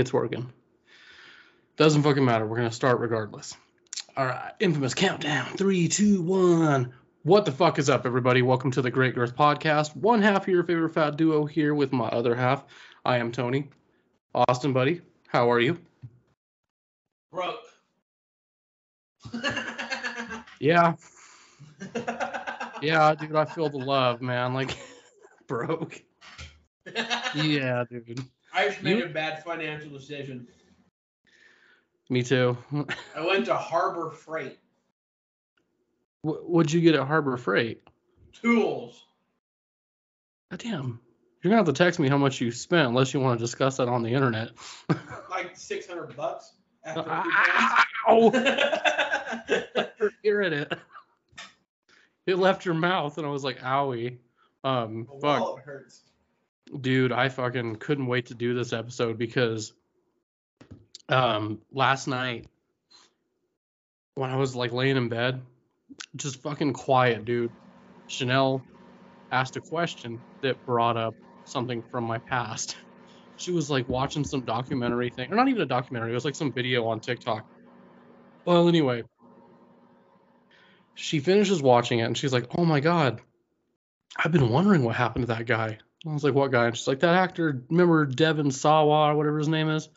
It's working. Doesn't fucking matter. We're going to start regardless. All right. Infamous countdown. 3, 2, 1. What the fuck is up, everybody? Welcome to the Great Growth Podcast. One half of your favorite fat duo here with my other half. I am Tony. Austin, buddy, how are you? Broke. Yeah. Yeah, dude, I feel the love, man. Like, broke. Yeah, dude. I just made a bad financial decision. Me too. I went to Harbor Freight. What'd you get at Harbor Freight? Tools. Goddamn. You're going to have to text me how much you spent unless you want to discuss that on the internet. Like $600 after 2 days. Ow! Hearing it. It left your mouth and I was like, owie. Fuck. It hurts. Dude, I fucking couldn't wait to do this episode because last night when I was like laying in bed, just fucking quiet, dude, Chanel asked a question that brought up something from my past. She was like watching some documentary thing, or not even a documentary, it was like some video on TikTok. Well, anyway, she finishes watching it and she's like, oh my God, I've been wondering what happened to that guy. I was like, what guy? And she's like, that actor, remember Devon Sawa or whatever his name is?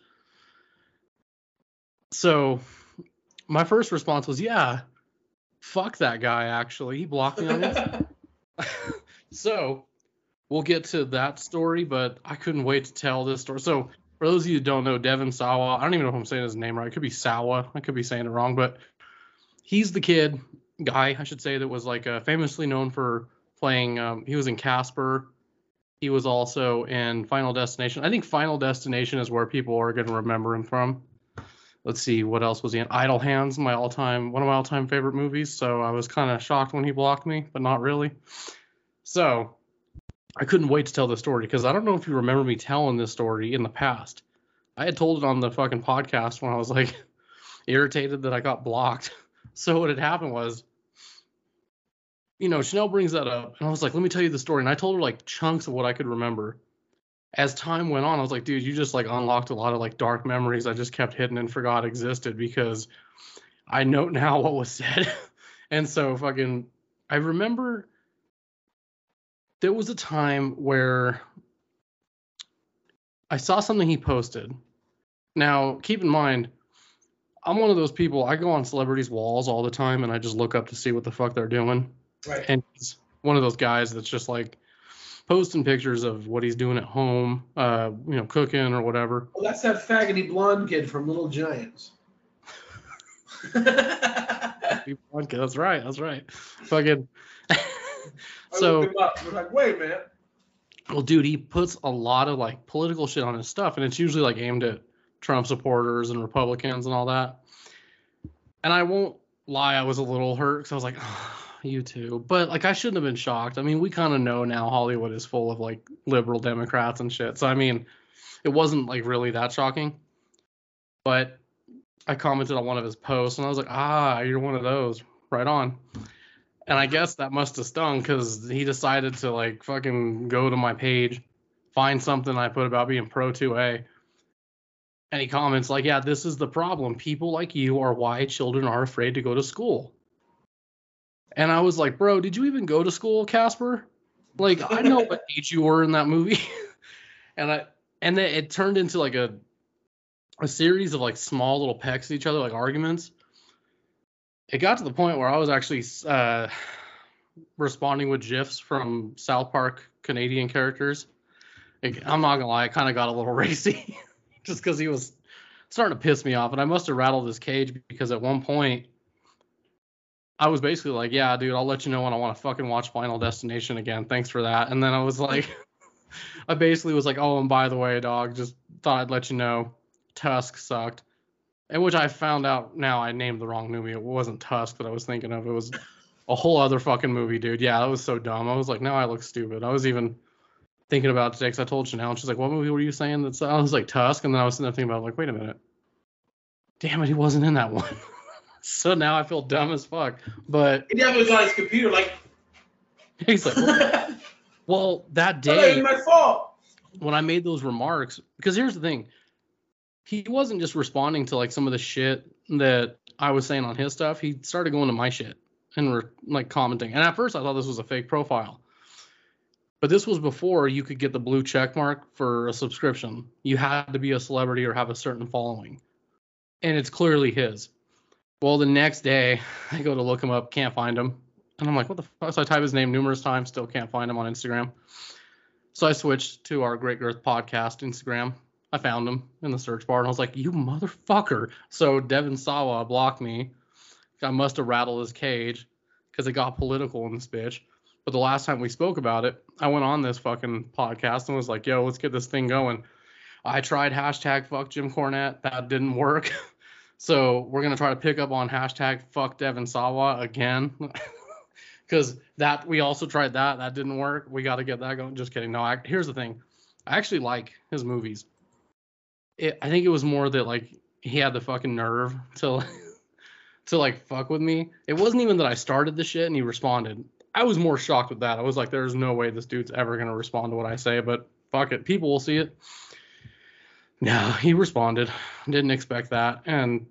So my first response was, yeah, fuck that guy, actually. He blocked me on this. So we'll get to that story, but I couldn't wait to tell this story. So for those of you who don't know, Devon Sawa, I don't even know if I'm saying his name right. It could be Sawa. I could be saying it wrong, but he's the guy, I should say, that was like famously known for playing. He was in Casper. He was also in Final Destination. I think Final Destination is where people are going to remember him from. Let's see, what else was he in? Idle Hands, one of my all-time favorite movies. So I was kind of shocked when he blocked me, but not really. So I couldn't wait to tell this story because I don't know if you remember me telling this story in the past. I had told it on the fucking podcast when I was like irritated that I got blocked. So what had happened was, you know, Chanel brings that up and I was like, let me tell you the story. And I told her like chunks of what I could remember. As time went on, I was like, dude, you just like unlocked a lot of like dark memories I just kept hidden and forgot existed because I know now what was said. And so fucking, I remember there was a time where I saw something he posted. Now, keep in mind, I'm one of those people, I go on celebrities' walls all the time and I just look up to see what the fuck they're doing. Right. And he's one of those guys that's just like, posting pictures of what he's doing at home, you know, cooking or whatever. Oh, that's that faggoty blonde kid from Little Giants. Blonde kid, that's right. That's right. Fucking. So. I looked him up. I was like, wait a minute. Well, dude, he puts a lot of like political shit on his stuff, and it's usually like aimed at Trump supporters and Republicans and all that. And I won't lie, I was a little hurt because I was like. Oh. You too, but like I shouldn't have been shocked. I mean, we kind of know now Hollywood is full of like liberal Democrats and shit. So I mean, it wasn't like really that shocking. But I commented on one of his posts and I was like, ah, you're one of those, right on. And I guess that must have stung because he decided to like fucking go to my page, find something I put about being pro 2A. And he comments like, yeah, this is the problem. People like you are why children are afraid to go to school. And I was like, bro, did you even go to school, Casper? Like, I know what age you were in that movie. And then it turned into like a series of like small little pecks at each other, like arguments. It got to the point where I was actually responding with GIFs from South Park Canadian characters. Like, I'm not going to lie, I kind of got a little racy just because he was starting to piss me off. And I must have rattled his cage because at one point, I was basically like, yeah, dude, I'll let you know when I want to fucking watch Final Destination again. Thanks for that. And then I was like, I basically was like, oh, and by the way, dog, just thought I'd let you know Tusk sucked. And which I found out now I named the wrong movie. It wasn't Tusk that I was thinking of. It was a whole other fucking movie, dude. Yeah, that was so dumb. I was like, now I look stupid. I was even thinking about it today because I told Chanel, and she's like, what movie were you saying? That's I was like, Tusk. And then I was sitting there thinking about it, like, wait a minute. Damn it, he wasn't in that one. So now I feel dumb as fuck, but... He definitely was on his computer, like... He's like, well, that day... That ain't my fault! When I made those remarks, because here's the thing. he wasn't just responding to like some of the shit that I was saying on his stuff. He started going to my shit and like commenting. And at first I thought this was a fake profile, but this was before you could get the blue check mark for a subscription. You had to be a celebrity or have a certain following, and it's clearly his. Well, the next day I go to look him up, can't find him. And I'm like, what the fuck? So I type his name numerous times, still can't find him on Instagram. So I switched to our Great Growth Podcast Instagram. I found him in the search bar, and I was like, you motherfucker. So Devon Sawa blocked me. I must have rattled his cage because it got political in this bitch. But the last time we spoke about it, I went on this fucking podcast and was like, yo, let's get this thing going. I tried hashtag fuck Jim Cornette. That didn't work. So we're going to try to pick up on hashtag fuck Devon Sawa again. Because that, we also tried that. That didn't work. We got to get that going. Just kidding. No, here's the thing. I actually like his movies. I think it was more that, like, he had the fucking nerve to like, fuck with me. It wasn't even that I started the shit and he responded. I was more shocked with that. I was like, there's no way this dude's ever going to respond to what I say. But fuck it. People will see it. No, he responded. Didn't expect that. And,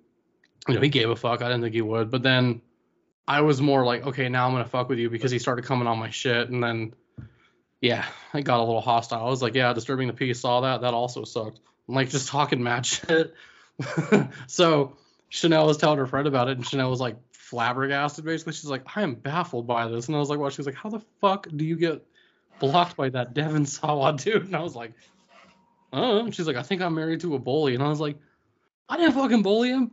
you know, he gave a fuck. I didn't think he would. But then I was more like, okay, now I'm going to fuck with you, because he started coming on my shit. And then, yeah, I got a little hostile. I was like, yeah, Disturbing the Peace, saw that. That also sucked. I'm like, just talking mad shit. So Chanel was telling her friend about it, and Chanel was like flabbergasted, basically. She's like, I am baffled by this. And I was like, well, she was like, how the fuck do you get blocked by that Devon Sawa dude? And I was like, oh, she's like, I think I'm married to a bully. And I was like, I didn't fucking bully him.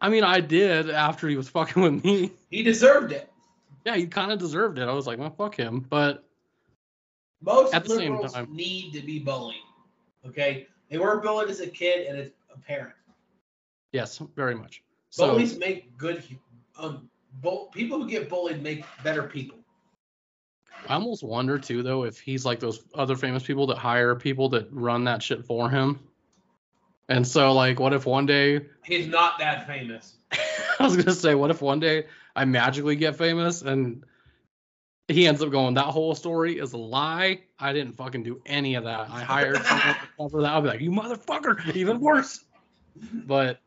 I mean, I did after he was fucking with me. He deserved it. Yeah, he kind of deserved it. I was like, well, fuck him. But most at the liberals same time, need to be bullied. Okay? They were bullied as a kid, and it's apparent. Yes, very much. So, bullies make good people who get bullied make better people. I almost wonder, too, though, if he's like those other famous people that hire people that run that shit for him. And so, like, what if one day... He's not that famous. I was going to say, what if one day I magically get famous and he ends up going, that whole story is a lie. I didn't fucking do any of that. I hired someone for that. I'll be like, you motherfucker, even worse. But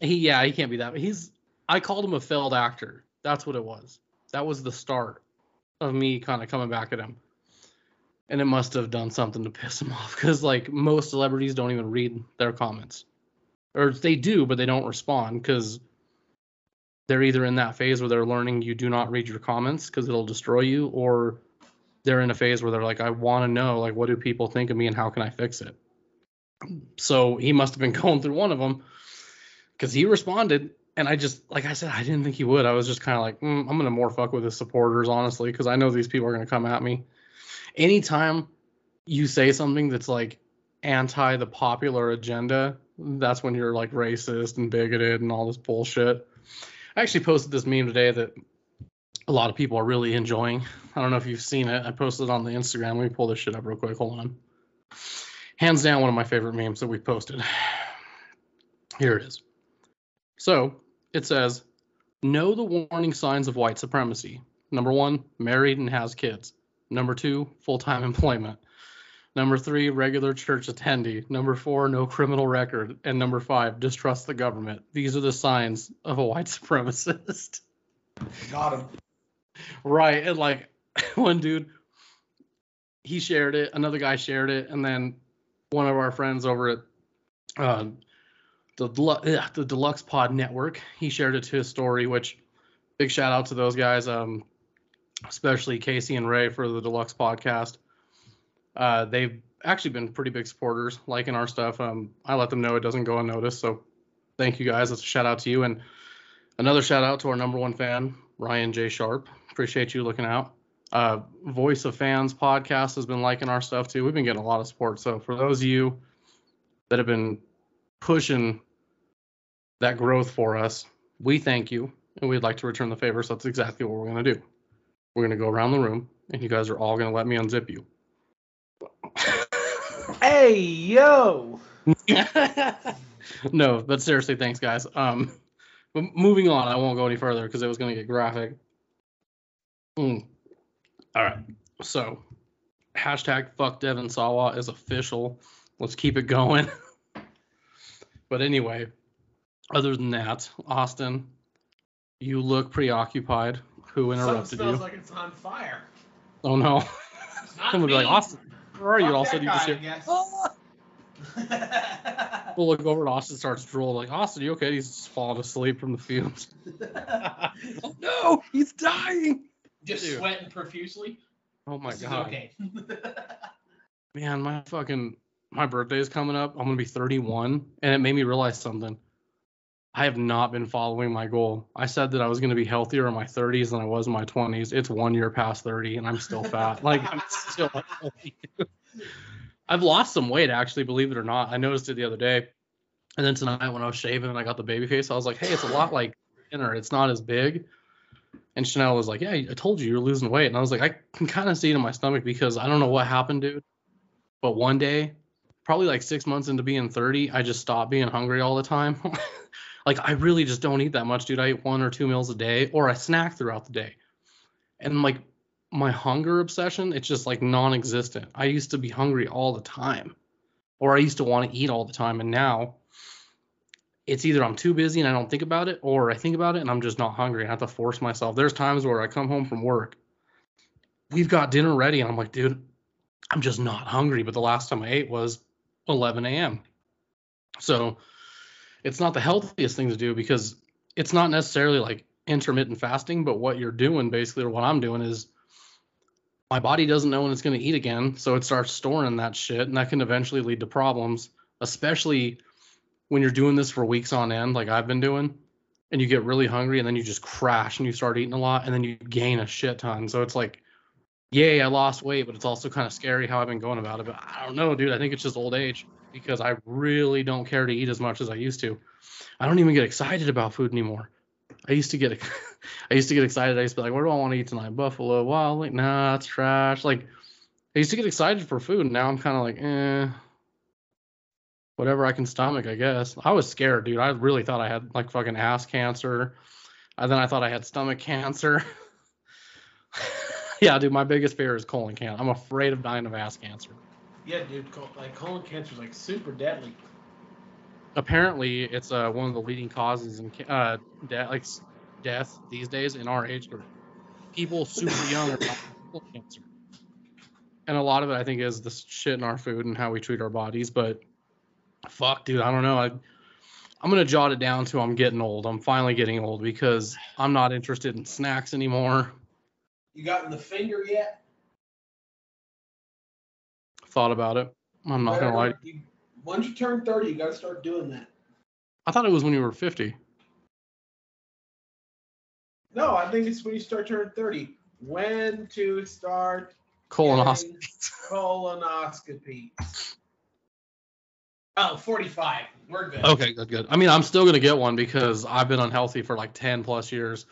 he can't be that. I called him a failed actor. That's what it was. That was the start of me kind of coming back at him. And it must have done something to piss him off, because, like, most celebrities don't even read their comments. Or they do, but they don't respond, because they're either in that phase where they're learning you do not read your comments because it'll destroy you, or they're in a phase where they're like, I want to know, like, what do people think of me and how can I fix it? So he must have been going through one of them, because he responded. And I just, like I said, I didn't think he would. I was just kind of like, I'm going to more fuck with his supporters, honestly, because I know these people are going to come at me. Anytime you say something that's, like, anti the popular agenda, that's when you're, like, racist and bigoted and all this bullshit. I actually posted this meme today that a lot of people are really enjoying. I don't know if you've seen it. I posted it on the Instagram. Let me pull this shit up real quick. Hold on. Hands down, one of my favorite memes that we posted. Here it is. So it says, know the warning signs of white supremacy. Number 1, married and has kids. Number 2, full-time employment. Number 3, regular church attendee. Number 4, no criminal record. And number 5, distrust the government. These are the signs of a white supremacist. Got him. Right. And, like, one dude, he shared it. Another guy shared it. And then one of our friends over at the Deluxe Pod Network, he shared it to his story, which, big shout out to those guys. Especially Casey and Ray for the Deluxe Podcast. They've actually been pretty big supporters, liking our stuff. I let them know it doesn't go unnoticed, so thank you guys. That's a shout out to you. And another shout out to our number 1 fan, Ryan J. Sharp. Appreciate you looking out. Voice of Fans Podcast has been liking our stuff too. We've been getting a lot of support. So for those of you that have been pushing that growth for us, we thank you, and we'd like to return the favor. So that's exactly what we're going to do. We're going to go around the room, and you guys are all going to let me unzip you. Hey, yo! No, but seriously, thanks, guys. But moving on, I won't go any further because it was going to get graphic. All right, so hashtag fuck Devon Sawa is official. Let's keep it going. But anyway, other than that, Austin, you look preoccupied. Who interrupted you? It smells like it's on fire. Oh, no. I'm going to be like, Austin, where are you? All of a sudden, you just hear, oh. We'll look over and Austin starts drooling. Like, Austin, you okay? He's just falling asleep from the fumes. Oh, no, he's dying. Just dude, sweating profusely. Oh, my God. Okay. Man, my birthday is coming up. I'm going to be 31, and it made me realize something. I have not been following my goal. I said that I was going to be healthier in my 30s than I was in my 20s. It's 1 year past 30, and I'm still fat. Like, I'm still healthy. I've lost some weight, actually, believe it or not. I noticed it the other day. And then tonight when I was shaving and I got the baby face, I was like, hey, it's a lot like dinner. It's not as big. And Chanel was like, yeah, I told you you're losing weight. And I was like, I can kind of see it in my stomach because I don't know what happened, dude. But one day, probably like 6 months into being 30, I just stopped being hungry all the time. Like, I really just don't eat that much, dude. I eat 1 or 2 meals a day, or I snack throughout the day. And, like, my hunger obsession, it's just, like, non-existent. I used to be hungry all the time, or I used to want to eat all the time. And now it's either I'm too busy and I don't think about it, or I think about it and I'm just not hungry. I have to force myself. There's times where I come home from work. We've got dinner ready, and I'm like, dude, I'm just not hungry. But the last time I ate was 11 a.m. So it's not the healthiest thing to do because it's not necessarily like intermittent fasting, but what you're doing basically, or what I'm doing, is my body doesn't know when it's going to eat again. So it starts storing that shit, and that can eventually lead to problems, especially when you're doing this for weeks on end, like I've been doing, and you get really hungry and then you just crash and you start eating a lot and then you gain a shit ton. So it's like, yay, I lost weight, but it's also kind of scary how I've been going about it. But I don't know, dude, I think it's just old age, because I really don't care to eat as much as I used to. I don't even get excited about food anymore. I used to get excited. I used to be like, what do I want to eat tonight? Buffalo Wild Wings? Nah, that's trash. Like, I used to get excited for food, and now I'm kind of like, whatever I can stomach, I guess. I was scared, dude. I really thought I had, like, fucking ass cancer. And then I thought I had stomach cancer. Yeah, dude, my biggest fear is colon cancer. I'm afraid of dying of ass cancer. Yeah, dude, like, colon cancer is, like, super deadly. Apparently, it's one of the leading causes in death these days in our age group. People super young are dying of colon cancer. And a lot of it, I think, is the shit in our food and how we treat our bodies. But, fuck, dude, I don't know. I'm going to jot it down to I'm getting old. I'm finally getting old because I'm not interested in snacks anymore. You gotten the finger yet? Thought about it. I'm not gonna lie. Once you turn 30, you gotta start doing that. I thought it was when you were 50. No, I think it's when you start turning 30. When to start colonoscopy. Oh, 45. We're good. Okay, good. I mean, I'm still gonna get one because I've been unhealthy for like 10 plus years.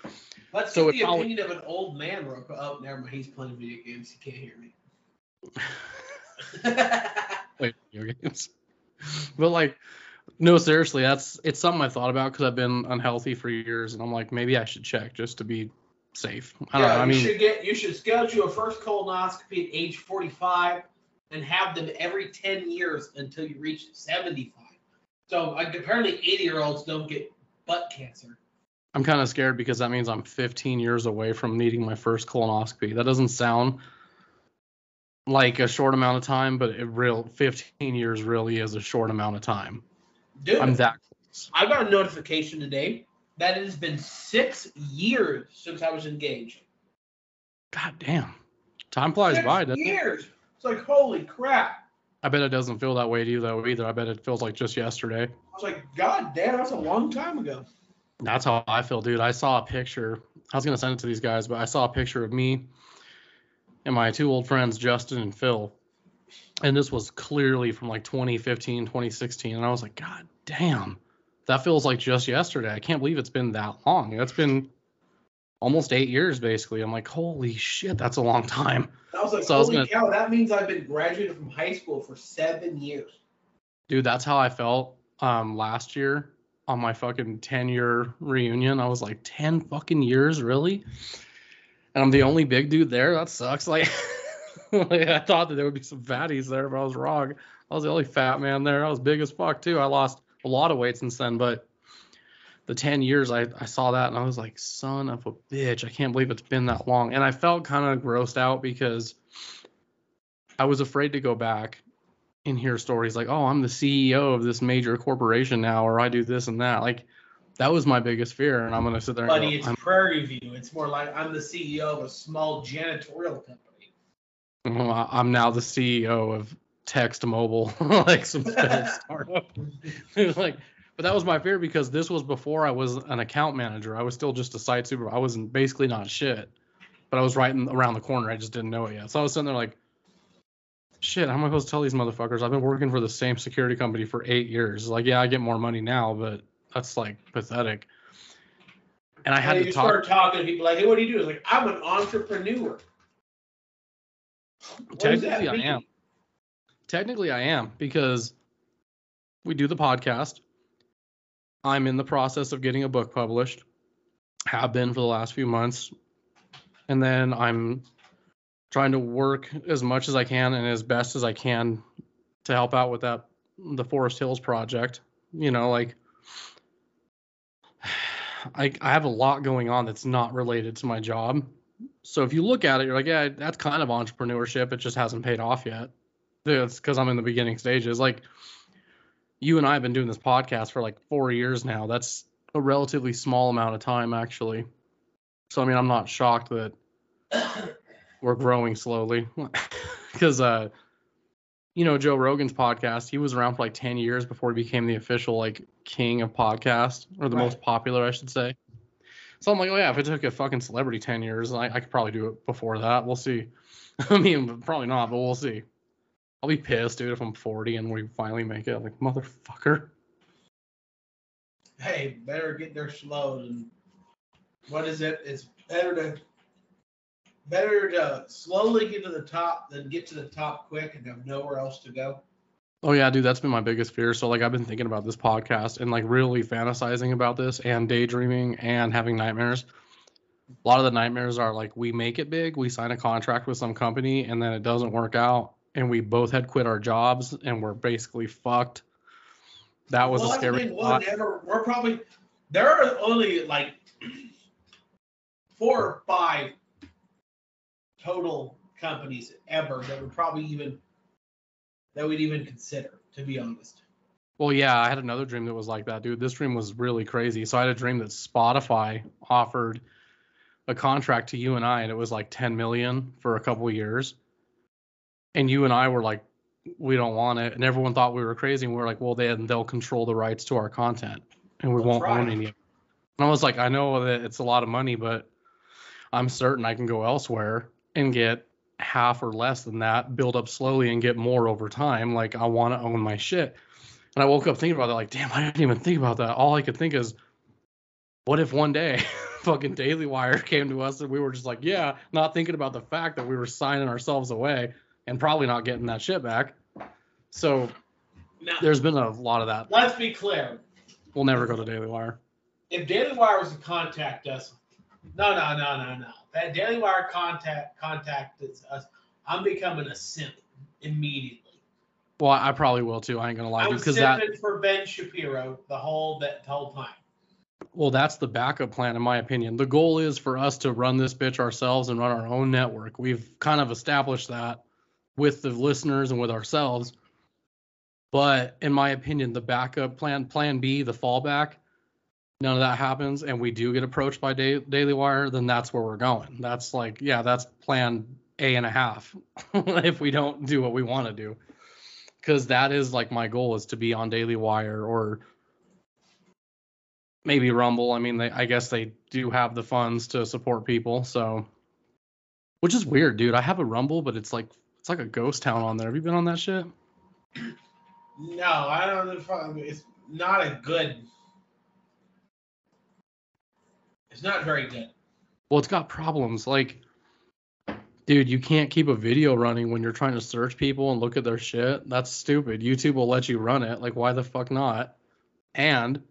Let's get the opinion of an old man. Oh, never mind. He's playing video games. He can't hear me. Wait, video games. But like, no, seriously, it's something I thought about because I've been unhealthy for years, and I'm like, maybe I should check just to be safe. I don't know. You should schedule your first colonoscopy at age 45, and have them every 10 years until you reach 75. So like, apparently, 80-year-olds don't get butt cancer. I'm kind of scared because that means I'm 15 years away from needing my first colonoscopy. That doesn't sound like a short amount of time, but 15 years really is a short amount of time. Dude, I'm that close. I got a notification today that it has been 6 years since I was engaged. God damn. Time flies by, doesn't it? 6 years. It's like, holy crap. I bet it doesn't feel that way to you, though, either. I bet it feels like just yesterday. I was like, God damn, that's a long time ago. That's how I feel, dude. I saw a picture. I was going to send it to these guys, but I saw a picture of me and my two old friends, Justin and Phil. And this was clearly from like 2015, 2016. And I was like, God damn, that feels like just yesterday. I can't believe it's been that long. That's been almost 8 years, basically. I'm like, holy shit, that's a long time. I was like, holy cow, that means I've been graduated from high school for 7 years. Dude, that's how I felt last year. On my fucking 10-year reunion, I was like, 10 fucking years, really? And I'm the only big dude there? That sucks. Like, like, I thought that there would be some fatties there, but I was wrong. I was the only fat man there. I was big as fuck, too. I lost a lot of weight since then, but the 10 years I saw that and I was like, son of a bitch, I can't believe it's been that long. And I felt kind of grossed out because I was afraid to go back and hear stories like, oh, I'm the CEO of this major corporation now, or I do this and that. Like, that was my biggest fear. And I'm going to sit there and go, it's Prairie View. It's more like I'm the CEO of a small janitorial company. I'm now the CEO of Text Mobile, like some startup. Like, but that was my fear because this was before I was an account manager. I was still just a site supervisor. I was basically not shit, but I was right around the corner. I just didn't know it yet. So I was sitting there like, shit, how am I supposed to tell these motherfuckers? I've been working for the same security company for 8 years. Like, yeah, I get more money now, but that's like pathetic. And I had to talk. You start talking to people like, hey, what do you do? It's like, I'm an entrepreneur. Technically, I am. Technically, I am, because we do the podcast. I'm in the process of getting a book published. Have been for the last few months. And then I'm trying to work as much as I can and as best as I can to help out with that, the Forest Hills project. You know, like, I have a lot going on that's not related to my job. So if you look at it, you're like, yeah, that's kind of entrepreneurship. It just hasn't paid off yet. It's because I'm in the beginning stages. Like, you and I have been doing this podcast for like 4 years now. That's a relatively small amount of time, actually. So, I mean, I'm not shocked that we're growing slowly because, you know, Joe Rogan's podcast, he was around for like 10 years before he became the official, like, king of podcasts, or the most popular, I should say. So I'm like, oh yeah, if it took a fucking celebrity 10 years, I could probably do it before that. We'll see. I mean, probably not, but we'll see. I'll be pissed, dude, if I'm 40 and we finally make it. I'm like, motherfucker. Hey, better get there slow than, what is it? It's better to slowly get to the top than get to the top quick and have nowhere else to go. Oh yeah, dude, that's been my biggest fear. So, like, I've been thinking about this podcast and, like, really fantasizing about this and daydreaming and having nightmares. A lot of the nightmares are like, we make it big, we sign a contract with some company, and then it doesn't work out, and we both had quit our jobs and we're basically fucked. That was a scary thought. We're probably, there are only like 4 or 5 total companies ever that would probably even, that we'd even consider, to be honest. Well, yeah, I had another dream that was like that, dude. This dream was really crazy. So I had a dream that Spotify offered a contract to you and I, and it was like 10 million for a couple of years. And you and I were like, we don't want it. And everyone thought we were crazy. And we were like, well, they'll control the rights to our content and we won't own any of it. And I was like, I know that it's a lot of money, but I'm certain I can go elsewhere and get half or less than that, build up slowly and get more over time. Like, I want to own my shit. And I woke up thinking about that, like, damn, I didn't even think about that. All I could think is, what if one day fucking Daily Wire came to us and we were just like, yeah, not thinking about the fact that we were signing ourselves away and probably not getting that shit back. So now, there's been a lot of that. Let's be clear. We'll never go to Daily Wire. If Daily Wire was to contact us, no. That Daily Wire contacted us, I'm becoming a simp immediately. Well, I probably will too. I ain't gonna lie, because I'm simping for Ben Shapiro the whole time. Well, that's the backup plan, in my opinion. The goal is for us to run this bitch ourselves and run our own network. We've kind of established that with the listeners and with ourselves. But in my opinion, the backup plan, plan B, the fallback. None of that happens and we do get approached by Daily Wire, then that's where we're going. That's like, yeah, that's plan A and a half if we don't do what we want to do. Because that is like my goal, is to be on Daily Wire or maybe Rumble. I mean, I guess they do have the funds to support people. So, which is weird, dude. I have a Rumble, but it's like a ghost town on there. Have you been on that shit? No, I don't know. It's not a good... It's not very good. Well, it's got problems. Like, dude, you can't keep a video running when you're trying to search people and look at their shit. That's stupid. YouTube will let you run it. Like, why the fuck not? And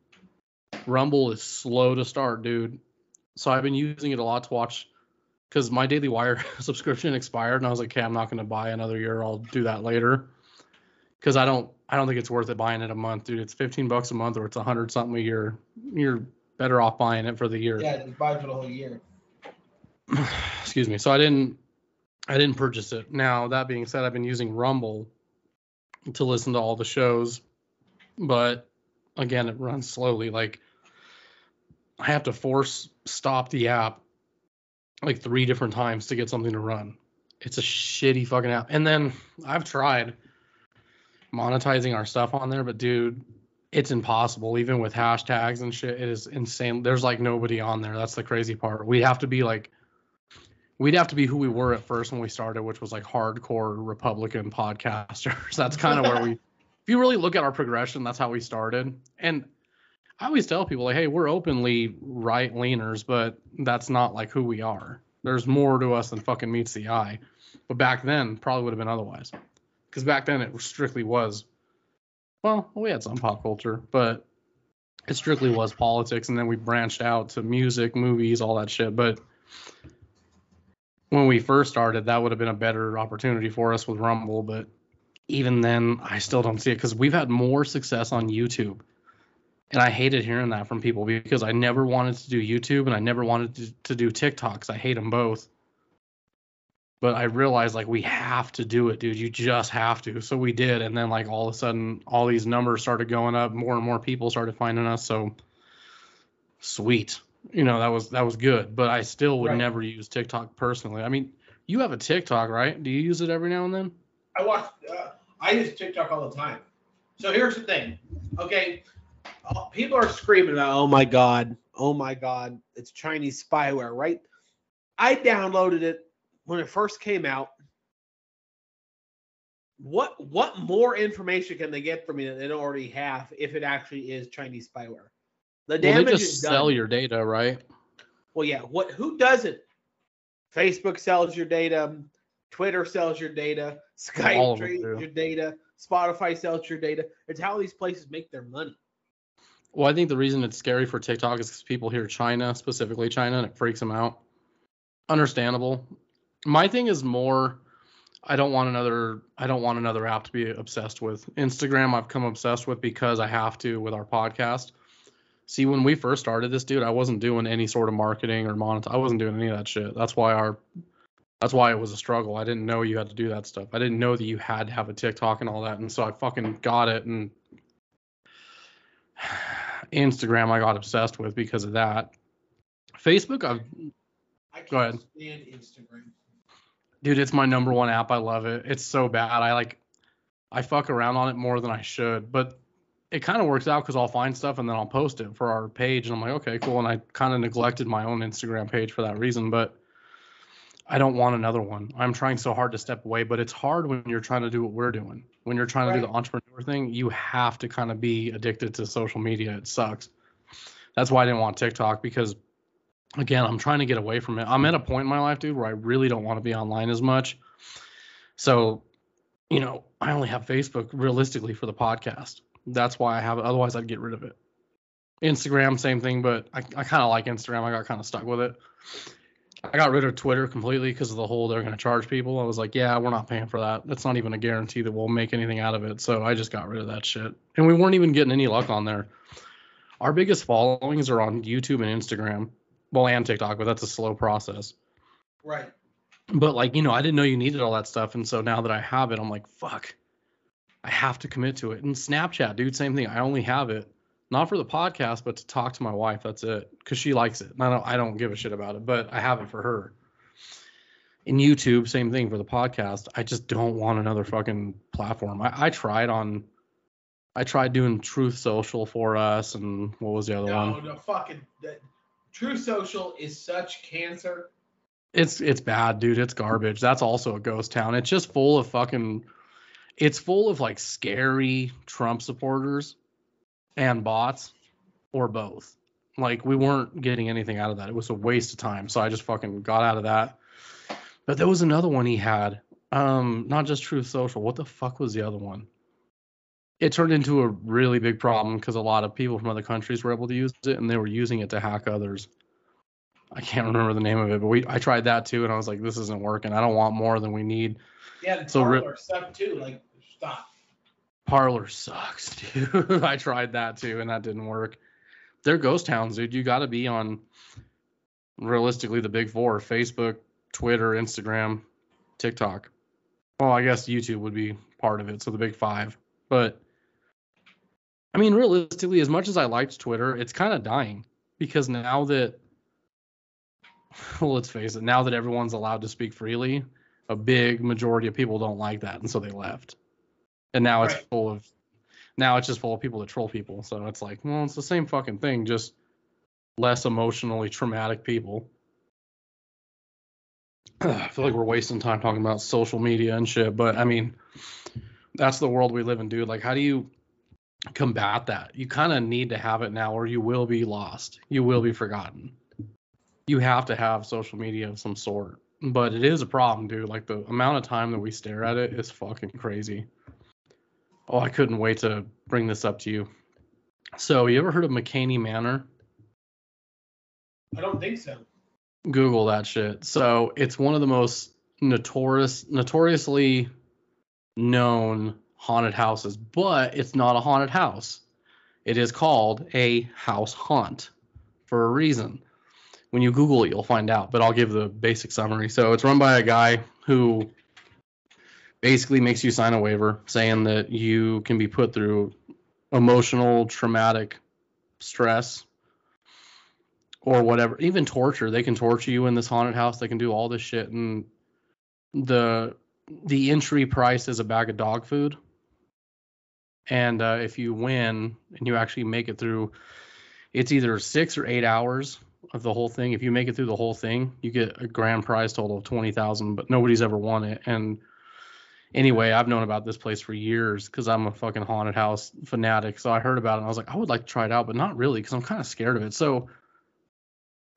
Rumble is slow to start, dude. So I've been using it a lot to watch, because my Daily Wire subscription expired, and I was like, okay, I'm not going to buy another year. I'll do that later. Because I don't I don't think it's worth it buying it a month, dude. It's $15 a month or it's 100 something a year. You're better off buying it for the year. Yeah, just buy it for the whole year. Excuse me. So I didn't purchase it. Now, that being said, I've been using Rumble to listen to all the shows, but again, it runs slowly. Like, I have to force stop the app like 3 different times to get something to run. It's a shitty fucking app. And then I've tried monetizing our stuff on there, but dude, it's impossible. Even with hashtags and shit, it is insane. There's like nobody on there. That's the crazy part. We'd have to be who we were at first when we started, which was like hardcore Republican podcasters. That's kind of where we, if you really look at our progression, that's how we started. And I always tell people, like, hey, we're openly right leaners, but that's not like who we are. There's more to us than fucking meets the eye. But back then, probably would have been otherwise. Because back then, it strictly was, well, we had some pop culture, but it strictly was politics. And then we branched out to music, movies, all that shit. But when we first started, that would have been a better opportunity for us with Rumble. But even then, I still don't see it, because we've had more success on YouTube. And I hated hearing that from people, because I never wanted to do YouTube and I never wanted to do TikToks. I hate them both. But I realized, like, we have to do it, dude. You just have to. So we did. And then, like, all of a sudden, all these numbers started going up. More and more people started finding us. So sweet. You know, that was good. But I still would never use TikTok personally. I mean, you have a TikTok, right? Do you use it every now and then? I use TikTok all the time. So here's the thing. Okay. People are screaming about, oh my God, it's Chinese spyware, right? I downloaded it when it first came out. What more information can they get from me that they don't already have if it actually is Chinese spyware? The damage they just is done. Sell your data, right? Well, yeah. Who doesn't? Facebook sells your data. Twitter sells your data. Skype trades your data. Spotify sells your data. It's how these places make their money. Well, I think the reason it's scary for TikTok is because people hear China, specifically China, and it freaks them out. Understandable. My thing is more, I don't want another app to be obsessed with. Instagram, I've come obsessed with because I have to with our podcast. See, when we first started this, dude, I wasn't doing any sort of marketing or monetization. I wasn't doing any of that shit. That's why it was a struggle. I didn't know you had to do that stuff. I didn't know that you had to have a TikTok and all that. And so I fucking got it, and Instagram I got obsessed with because of that. Facebook, I go ahead. Stand Instagram. Dude, it's my number one app. I love it. It's so bad. I fuck around on it more than I should, but it kind of works out because I'll find stuff and then I'll post it for our page, and I'm like, okay, cool. And I kind of neglected my own Instagram page for that reason, but I don't want another one. I'm trying so hard to step away, but it's hard when you're trying to do what we're doing. When you're trying to do the entrepreneur thing, you have to kind of be addicted to social media. It sucks. That's why I didn't want TikTok, because, again, I'm trying to get away from it. I'm at a point in my life, dude, where I really don't want to be online as much. So, you know, I only have Facebook realistically for the podcast. That's why I have it. Otherwise, I'd get rid of it. Instagram, same thing, but I kind of like Instagram. I got kind of stuck with it. I got rid of Twitter completely because of the whole they're going to charge people. I was like, yeah, we're not paying for that. That's not even a guarantee that we'll make anything out of it. So I just got rid of that shit. And we weren't even getting any luck on there. Our biggest followings are on YouTube and Instagram. Well, and TikTok, but that's a slow process. Right. But, like, you know, I didn't know you needed all that stuff. And so now that I have it, I'm like, fuck, I have to commit to it. And Snapchat, dude, same thing. I only have it not for the podcast, but to talk to my wife. That's it. Because she likes it. And I don't give a shit about it, but I have it for her. In YouTube, same thing for the podcast. I just don't want another fucking platform. I tried doing Truth Social for us, and what was the other one? Truth Social is such cancer. It's bad, dude. It's garbage. That's also a ghost town. It's just full of fucking, it's full of, like, scary Trump supporters and bots, or both. Like, we weren't getting anything out of that. It was a waste of time. So I just fucking got out of that. But there was another one he had. Not just Truth Social. What the fuck was the other one? It turned into a really big problem because a lot of people from other countries were able to use it, and they were using it to hack others. I can't remember the name of it, but I tried that too, and I was like, this isn't working. I don't want more than we need. Yeah, the Parlor stuff too. Like, stop. Parlor sucks, dude. I tried that too, and that didn't work. They're ghost towns, dude. You got to be on, realistically, the big four: Facebook, Twitter, Instagram, TikTok. Well, I guess YouTube would be part of it, so the big five. But, I mean, realistically, as much as I liked Twitter, it's kind of dying. Because now that, well, let's face it, now that everyone's allowed to speak freely, a big majority of people don't like that, and so they left. And now it's full of, now it's just full of people that troll people. So it's like, well, it's the same fucking thing, just less emotionally traumatic people. I feel like we're wasting time talking about social media and shit, but I mean, that's the world we live in, dude. Like, how do you combat that? You kind of need to have it now, or you will be lost. You will be forgotten. You have to have social media of some sort. But it is a problem, dude. Like, the amount of time that we stare at it is fucking crazy. Oh, I couldn't wait to bring this up to you. So, you ever heard of McCaney Manor? I don't think so. Google that shit. So, it's one of the most notoriously known haunted houses, but it's not a haunted house. It is called a house haunt for a reason. When you Google it, you'll find out, but I'll give the basic summary. So it's run by a guy who basically makes you sign a waiver saying that you can be put through emotional, traumatic stress or whatever, even torture. They can torture you in this haunted house. They can do all this shit. And the entry price is a bag of dog food. And if you win and you actually make it through, it's either 6 or 8 hours of the whole thing. If you make it through the whole thing, you get a grand prize total of $20,000, but nobody's ever won it. And anyway, I've known about this place for years because I'm a fucking haunted house fanatic. So I heard about it and I was like, I would like to try it out, but not really because I'm kind of scared of it. So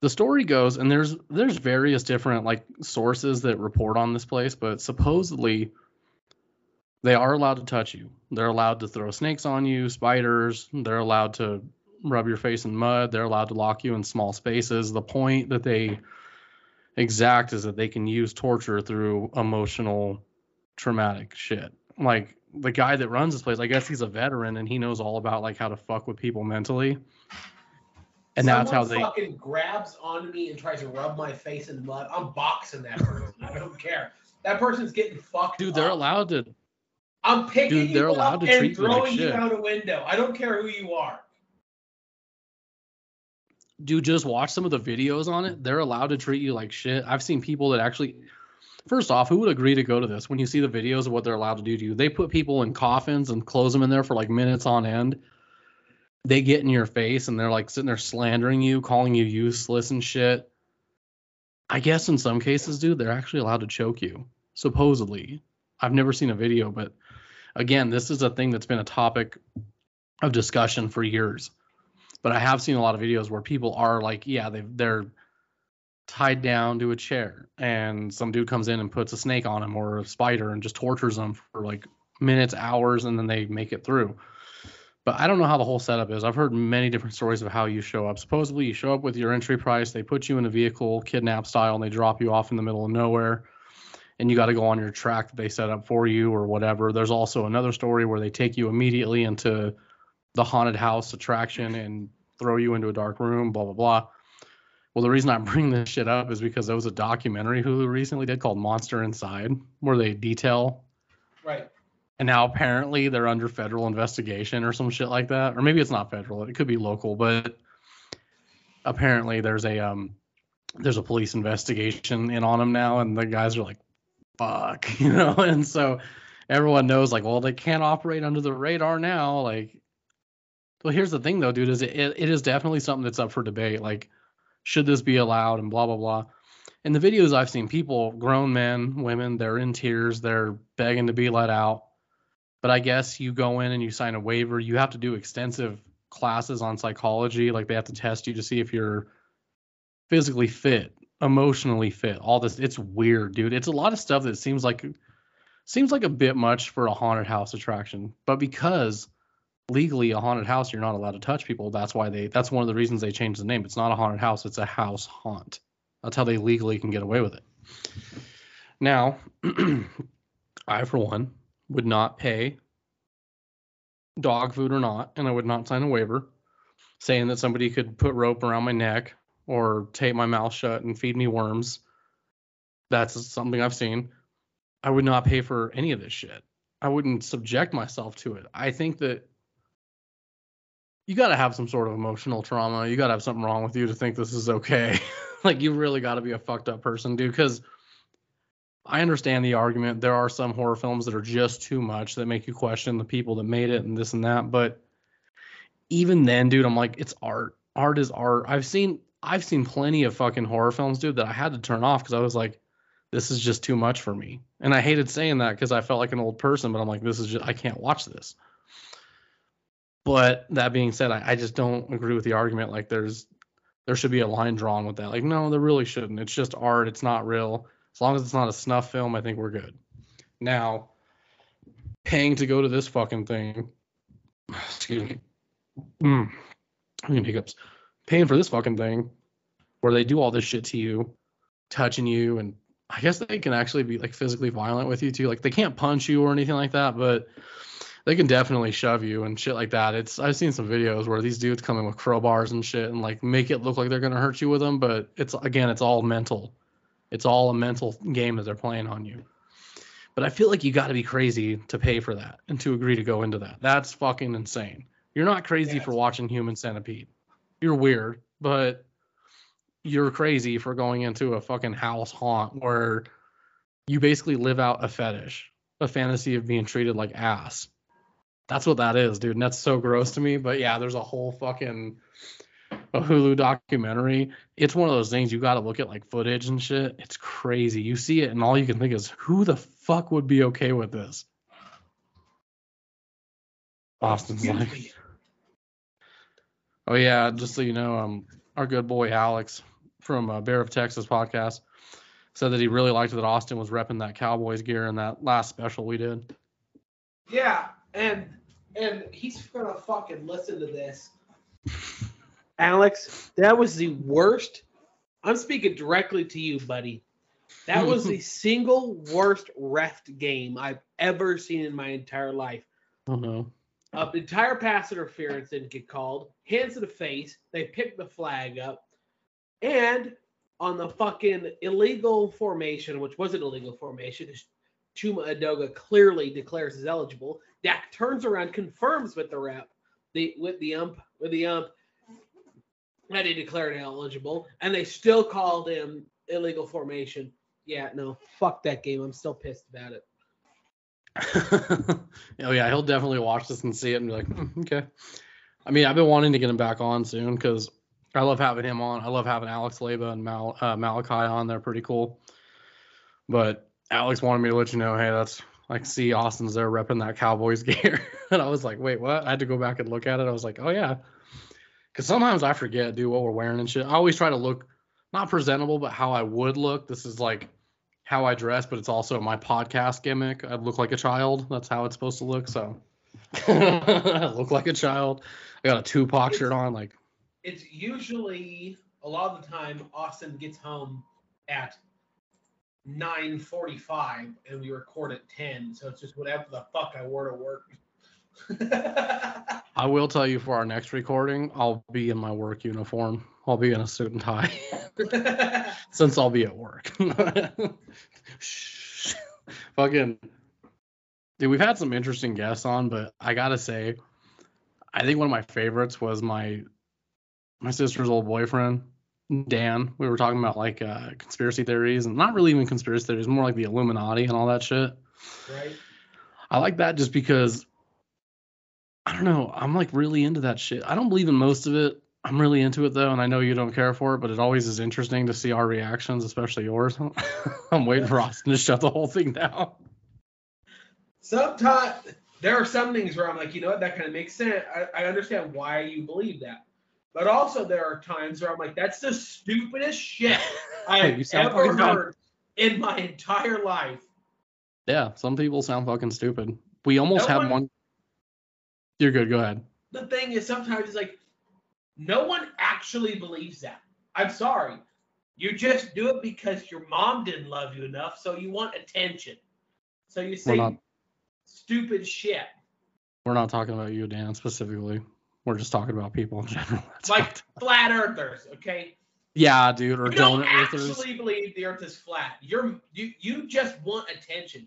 the story goes, and there's various different like sources that report on this place, but supposedly they are allowed to touch you. They're allowed to throw snakes on you, spiders. They're allowed to rub your face in mud. They're allowed to lock you in small spaces. The point that they exact is that they can use torture through emotional, traumatic shit. Like, the guy that runs this place, I guess he's a veteran and he knows all about like how to fuck with people mentally. And someone, that's how they fucking grabs onto me and tries to rub my face in mud. I'm boxing that person. I don't care. That person's getting fucked. Dude, they're allowed to. I'm picking you up and throwing you out a window. I don't care who you are. Dude, just watch some of the videos on it. They're allowed to treat you like shit. I've seen people that actually, first off, who would agree to go to this when you see the videos of what they're allowed to do to you? They put people in coffins and close them in there for like minutes on end. They get in your face and they're like sitting there slandering you, calling you useless and shit. I guess in some cases, dude, they're actually allowed to choke you, supposedly. I've never seen a video, but again, this is a thing that's been a topic of discussion for years. But I have seen a lot of videos where people are like, yeah, they're tied down to a chair and some dude comes in and puts a snake on him or a spider and just tortures them for like minutes, hours, and then they make it through. But I don't know how the whole setup is. I've heard many different stories of how you show up. Supposedly you show up with your entry price. They put you in a vehicle, kidnap style, and they drop you off in the middle of nowhere. And you got to go on your track that they set up for you or whatever. There's also another story where they take you immediately into the haunted house attraction and throw you into a dark room, blah, blah, blah. Well, the reason I bring this shit up is because there was a documentary Hulu recently did called Monster Inside, where they detail. Right. And now apparently they're under federal investigation or some shit like that. Or maybe it's not federal. It could be local, but apparently there's a police investigation in on them now. And the guys are like, fuck, you know? And so everyone knows like, well, they can't operate under the radar now. Like, well, here's the thing, though, dude, is it is definitely something that's up for debate. Like, should this be allowed and blah, blah, blah. In the videos I've seen, people, grown men, women, they're in tears. They're begging to be let out. But I guess you go in and you sign a waiver. You have to do extensive classes on psychology. Like, they have to test you to see if you're physically fit, emotionally fit, all this. It's weird, dude. It's a lot of stuff that seems like a bit much for a haunted house attraction. But because legally a haunted house, you're not allowed to touch people. That's one of the reasons they changed the name. It's not a haunted house. It's a house haunt. That's how they legally can get away with it. Now, I, for one, would not pay dog food or not, and I would not sign a waiver saying that somebody could put rope around my neck or tape my mouth shut and feed me worms. That's something I've seen. I would not pay for any of this shit. I wouldn't subject myself to it. I think that you got to have some sort of emotional trauma. You got to have something wrong with you to think this is okay. Like, you really got to be a fucked up person, dude, because I understand the argument. There are some horror films that are just too much that make you question the people that made it and this and that. But even then, dude, I'm like, it's art. Art is art. I've seen plenty of fucking horror films, dude, that I had to turn off because I was like, this is just too much for me. And I hated saying that because I felt like an old person, but I'm like, this is just, I can't watch this. But that being said, I just don't agree with the argument. Like, there should be a line drawn with that. Like, no, there really shouldn't. It's just art. It's not real. As long as it's not a snuff film, I think we're good. Now, paying to go to this fucking thing, excuse me, I'm getting hiccups. Paying for this fucking thing where they do all this shit to you, touching you, and I guess they can actually be like physically violent with you too. Like, they can't punch you or anything like that, but they can definitely shove you and shit like that. I've seen some videos where these dudes come in with crowbars and shit and like make it look like they're gonna hurt you with them, but it's all mental. It's all a mental game that they're playing on you. But I feel like you got to be crazy to pay for that and to agree to go into that. That's fucking insane. You're not crazy for watching Human Centipede. You're weird, but you're crazy for going into a fucking house haunt where you basically live out a fetish, a fantasy of being treated like ass. That's what that is, dude. And that's so gross to me. But yeah, there's a whole fucking... a Hulu documentary. It's one of those things you got to look at, like, footage and shit. It's crazy. You see it and all you can think is, who the fuck would be okay with this? Austin's like, oh yeah, just so you know, our good boy Alex from Bear of Texas podcast said that he really liked that Austin was repping that Cowboys gear in that last special we did. Yeah, and he's gonna fucking listen to this. Alex, that was the worst. I'm speaking directly to you, buddy. That was the single worst ref game I've ever seen in my entire life. Oh, no. Entire pass interference didn't get called. Hands to the face. They picked the flag up. And on the fucking illegal formation, which wasn't illegal formation, Chuma Adoga clearly declares is eligible. Dak turns around, confirms with the ref, with the ump, that he declared eligible, and they still called him illegal formation. Yeah, no, fuck that game. I'm still pissed about it. Oh, yeah, he'll definitely watch this and see it and be like, okay. I mean, I've been wanting to get him back on soon because I love having him on. I love having Alex Leba and Malachi on. They're pretty cool. But Alex wanted me to let you know, hey, that's like, see, Austin's there repping that Cowboys gear. And I was like, wait, what? I had to go back and look at it. I was like, oh, yeah. Because sometimes I forget, dude, what we're wearing and shit. I always try to look, not presentable, but how I would look. This is, like, how I dress, but it's also my podcast gimmick. I look like a child. That's how it's supposed to look, so. I look like a child. I got a Tupac shirt on, like. It's usually, a lot of the time, Austin gets home at 9:45, and we record at 10, so it's just whatever the fuck I wore to work. I will tell you, for our next recording, I'll be in my work uniform. I'll be in a suit and tie since I'll be at work. Shh. Fucking dude, we've had some interesting guests on, but I gotta say, I think one of my favorites was my sister's old boyfriend, Dan. We were talking about like conspiracy theories, and not really even conspiracy theories, more like the Illuminati and all that shit. Right. I like that just because, I don't know, I'm like really into that shit. I don't believe in most of it. I'm really into it though, and I know you don't care for it, but it always is interesting to see our reactions, especially yours. I'm waiting for Austin to shut the whole thing down. Sometimes there are some things where I'm like, you know what, that kind of makes sense. I understand why you believe that. But also there are times where I'm like, that's the stupidest shit I have ever heard in my entire life. Yeah, some people sound fucking stupid. We almost have one. You're good. Go ahead. The thing is, sometimes it's like, no one actually believes that. I'm sorry. You just do it because your mom didn't love you enough, so you want attention. So you say stupid shit. We're not talking about you, Dan, specifically. We're just talking about people in general. That's like flat earthers, okay? Yeah, dude, or donut earthers. You don't actually believe the earth is flat. You just want attention.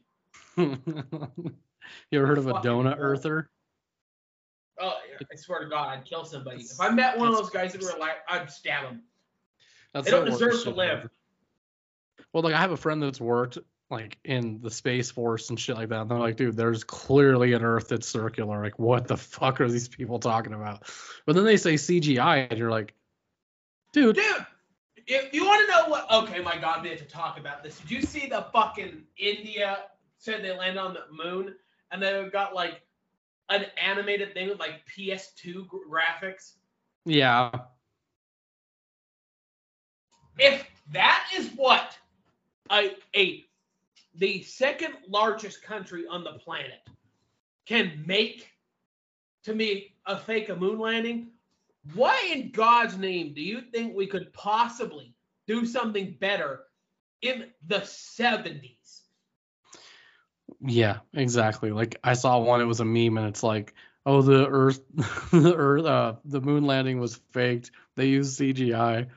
You ever heard of a donut earther? Oh, I swear to God, I'd kill somebody. If I met one of those guys that were alive, I'd stab them. They don't deserve to live. Well, like, I have a friend that's worked, like, in the Space Force and shit like that. And they're like, dude, there's clearly an Earth that's circular. Like, what the fuck are these people talking about? But then they say CGI, and you're like, dude. If you want to know what... Okay, my God, we have to talk about this. Did you see the fucking India said they landed on the moon? And they got, like, an animated thing with, like, PS2 graphics? Yeah. If that is what the second largest country on the planet can make, to me, a fake a moon landing, why in God's name do you think we could possibly do something better in the 70s? Yeah, exactly. Like, I saw one, it was a meme, and it's like, oh, the moon landing was faked. They used CGI,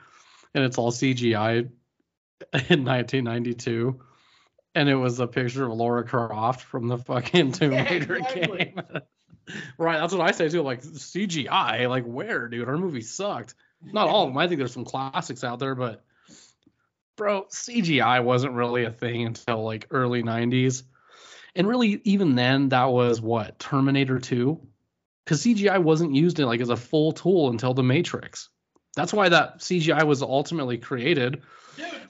and it's all CGI in 1992, and it was a picture of Laura Croft from the fucking Tomb Raider game. Right, that's what I say too. Like, CGI, like, where, dude? Our movie sucked. Not all of them. I think there's some classics out there, but bro, CGI wasn't really a thing until like early 90s. And really, even then, that was what, Terminator 2? Because CGI wasn't used in, like, as a full tool until The Matrix. That's why that CGI was ultimately created,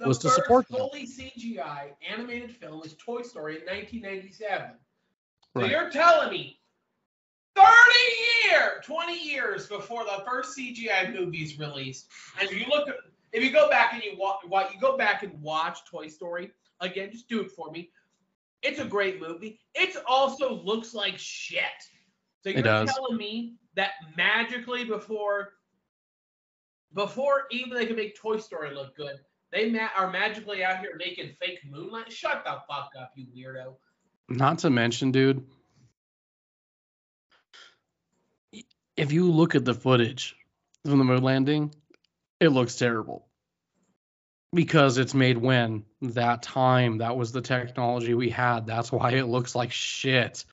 was to support them. The first fully CGI animated film was Toy Story in 1997. So you're telling me 20 years before the first CGI movie's released, and if you go back and watch Toy Story again, just do it for me. It's a great movie. It also looks like shit. So you're telling me that magically before even they can make Toy Story look good, they are magically out here making fake moonlight? Shut the fuck up, you weirdo. Not to mention, dude, if you look at the footage from the moon landing, it looks terrible. Because it's made when? That time. That was the technology we had. That's why it looks like shit.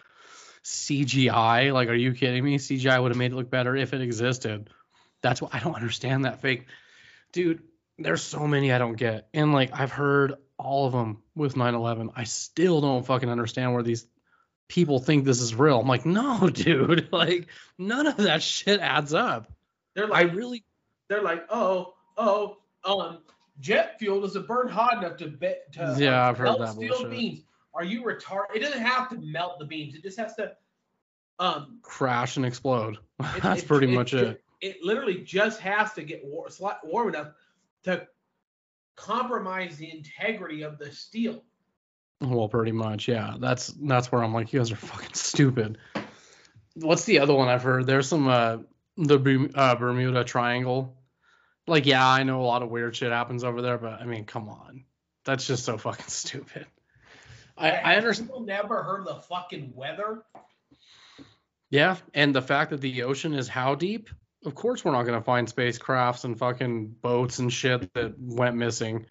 CGI? Like, are you kidding me? CGI would have made it look better if it existed. That's why I don't understand that fake. Dude, there's so many I don't get. And, like, I've heard all of them with 9/11. I still don't fucking understand where these people think this is real. I'm like, no, dude. Like, none of that shit adds up. They're like, jet fuel doesn't burn hot enough to melt that steel bullshit. Beams. Are you retarded? It doesn't have to melt the beams. It just has to crash and explode. That's pretty much it. It literally just has to get warm enough to compromise the integrity of the steel. Well, pretty much, yeah. That's where I'm like, you guys are fucking stupid. What's the other one I've heard? There's some the Bermuda Triangle. Like, yeah, I know a lot of weird shit happens over there, but I mean, come on, that's just so fucking stupid. I understand. People never heard the fucking weather. Yeah, and the fact that the ocean is how deep? Of course, we're not gonna find spacecrafts and fucking boats and shit that went missing.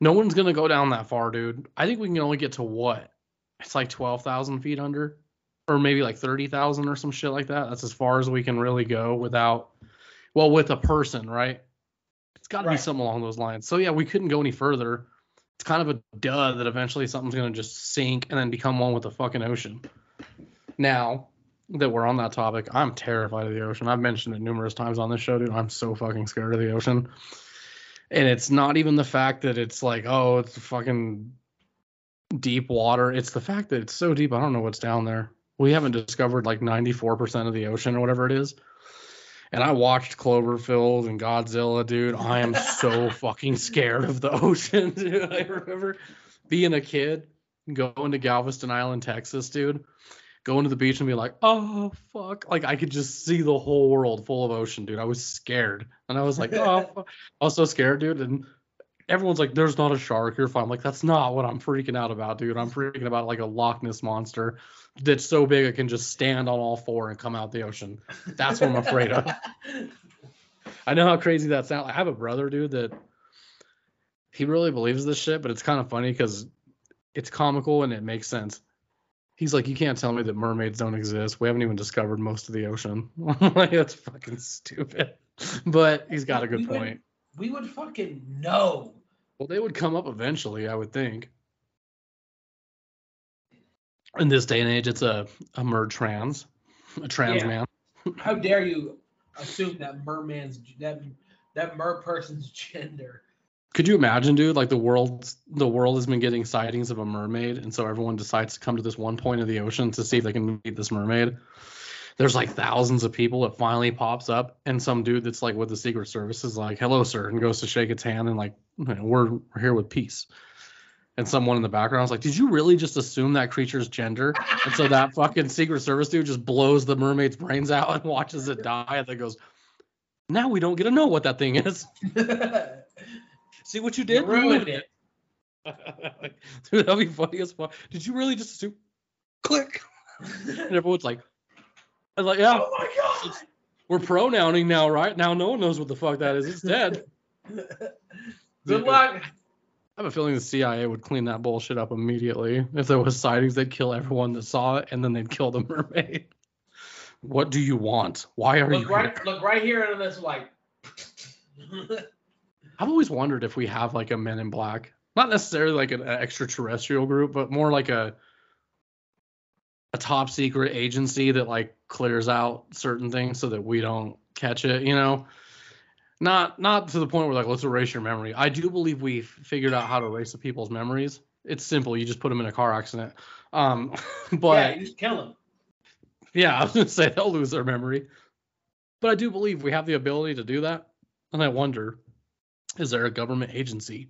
No one's going to go down that far, dude. I think we can only get to what? It's like 12,000 feet under, or maybe like 30,000 or some shit like that. That's as far as we can really go with a person, right? It's got to be something along those lines. So, yeah, we couldn't go any further. It's kind of a duh that eventually something's going to just sink and then become one with the fucking ocean. Now that we're on that topic, I'm terrified of the ocean. I've mentioned it numerous times on this show, dude. I'm so fucking scared of the ocean. And it's not even the fact that it's like, oh, it's fucking deep water. It's the fact that it's so deep, I don't know what's down there. We haven't discovered like 94% of the ocean or whatever it is. And I watched Cloverfield and Godzilla, dude. I am so fucking scared of the ocean, dude. I remember being a kid, going to Galveston Island, Texas, dude. Going to the beach and be like, oh, fuck. Like, I could just see the whole world full of ocean, dude. I was scared. And I was like, oh, fuck. I was so scared, dude. And everyone's like, there's not a shark, you're fine. I'm like, that's not what I'm freaking out about, dude. I'm freaking about like a Loch Ness monster that's so big it can just stand on all four and come out the ocean. That's what I'm afraid of. I know how crazy that sounds. I have a brother, dude, that he really believes this shit, but it's kind of funny because it's comical and it makes sense. He's like, you can't tell me that mermaids don't exist. We haven't even discovered most of the ocean. Like, that's fucking stupid. But he's got a good point. We would fucking know. Well, they would come up eventually, I would think. In this day and age, it's a mer-trans. A trans man. How dare you assume that merman's, that mer person's gender. Could you imagine, dude, like the world has been getting sightings of a mermaid, and so everyone decides to come to this one point of the ocean to see if they can meet this mermaid. There's like thousands of people. It finally pops up, and some dude that's like with the Secret Service is like, hello, sir, and goes to shake its hand and like, we're here with peace. And someone in the background is like, did you really just assume that creature's gender? And so that fucking Secret Service dude just blows the mermaid's brains out and watches it die, and then goes, now we don't get to know what that thing is. See what you did? Ruined it. Dude, that'd be funny as fuck. Did you really just assume? Click. And everyone's like, yeah. Oh my God. We're pronouning now, right? Now no one knows what the fuck that is. It's dead. Good luck. I have a feeling the CIA would clean that bullshit up immediately. If there was sightings, they'd kill everyone that saw it, and then they'd kill the mermaid. What do you want? Why are you right, here? Look right here under this light. I've always wondered if we have like a Men in Black, not necessarily like an extraterrestrial group, but more like a top secret agency that like clears out certain things so that we don't catch it, you know, not to the point where like, let's erase your memory. I do believe we figured out how to erase the people's memories. It's simple. You just put them in a car accident. But yeah, you just kill them. Yeah. I was going to say they'll lose their memory, but I do believe we have the ability to do that. And I wonder, is there a government agency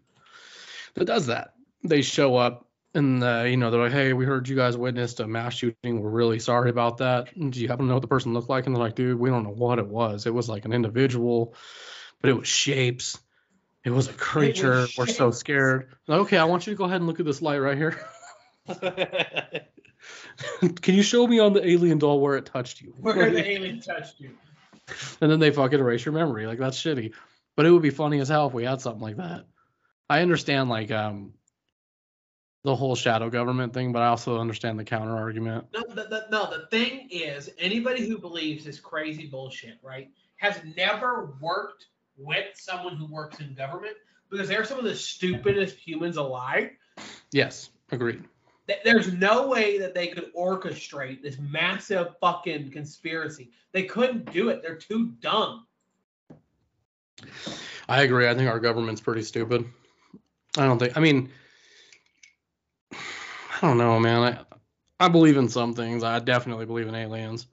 that does that? They show up and, you know, they're like, hey, we heard you guys witnessed a mass shooting. We're really sorry about that. Do you happen to know what the person looked like? And they're like, dude, we don't know what it was. It was like an individual, but it was shapes. It was a creature. We're so scared. Like, okay, I want you to go ahead and look at this light right here. Can you show me on the alien doll where it touched you? Where the alien touched you. And then they fucking erase your memory. Like, that's shitty. But it would be funny as hell if we had something like that. I understand like the whole shadow government thing, but I also understand the counter argument. No, the thing is, anybody who believes this crazy bullshit, right, has never worked with someone who works in government because they're some of the stupidest humans alive. Yes, agreed. There's no way that they could orchestrate this massive fucking conspiracy. They couldn't do it. They're too dumb. I agree. I think our government's pretty stupid. I don't know, man. I believe in some things. I definitely believe in aliens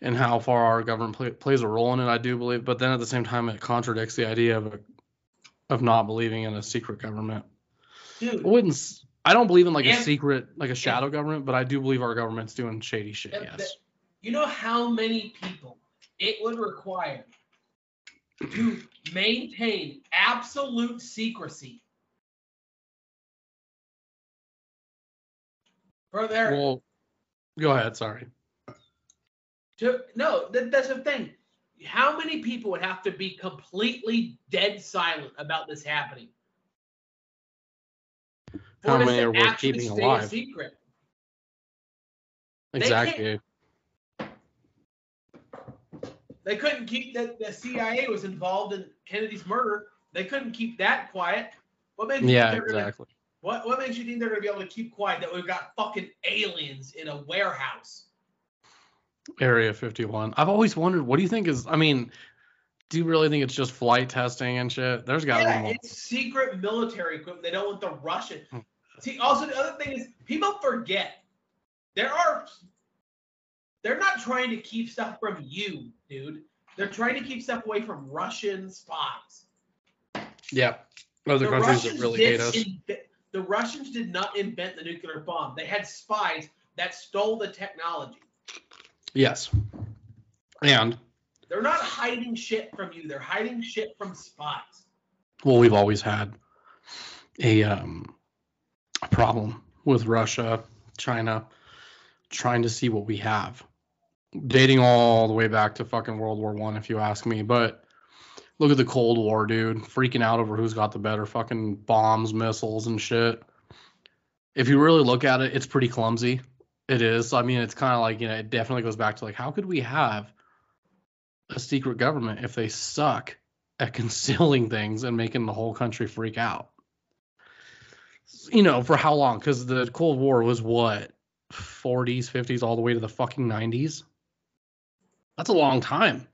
and how far our government plays a role in it. I do believe, but then at the same time, it contradicts the idea of not believing in a secret government. Dude, I don't believe in like a secret, like a shadow government, but I do believe our government's doing shady shit. Yes. You know how many people it would require to maintain absolute secrecy. Brother. Well, go ahead. Sorry. That's the thing. How many people would have to be completely dead silent about this happening? How many are worth keeping alive? Secret? Exactly. They couldn't keep that the CIA was involved in Kennedy's murder. They couldn't keep that quiet. What makes you think they're going to be able to keep quiet that we've got fucking aliens in a warehouse? Area 51. I've always wondered, what do you think is, do you really think it's just flight testing and shit? There's got to be more. It's secret military equipment. They don't want the Russian. See, also the other thing is people forget. They're not trying to keep stuff from you, dude. They're trying to keep stuff away from Russian spies. Yeah. Other countries that really hate us. The Russians did not invent the nuclear bomb. They had spies that stole the technology. Yes. And they're not hiding shit from you. They're hiding shit from spies. well, we've always had a problem with Russia, China, trying to see what we have, dating all the way back to fucking World War I, if you ask me. But look at the Cold War, dude, freaking out over who's got the better fucking bombs, missiles, and shit. If you really look at it, it's pretty clumsy. It is. I mean, it's kind of like, you know, it definitely goes back to like, how could we have a secret government if they suck at concealing things and making the whole country freak out? You know, for how long? Because the Cold War was what, 40s, 50s, all the way to the fucking 90s? That's a long time.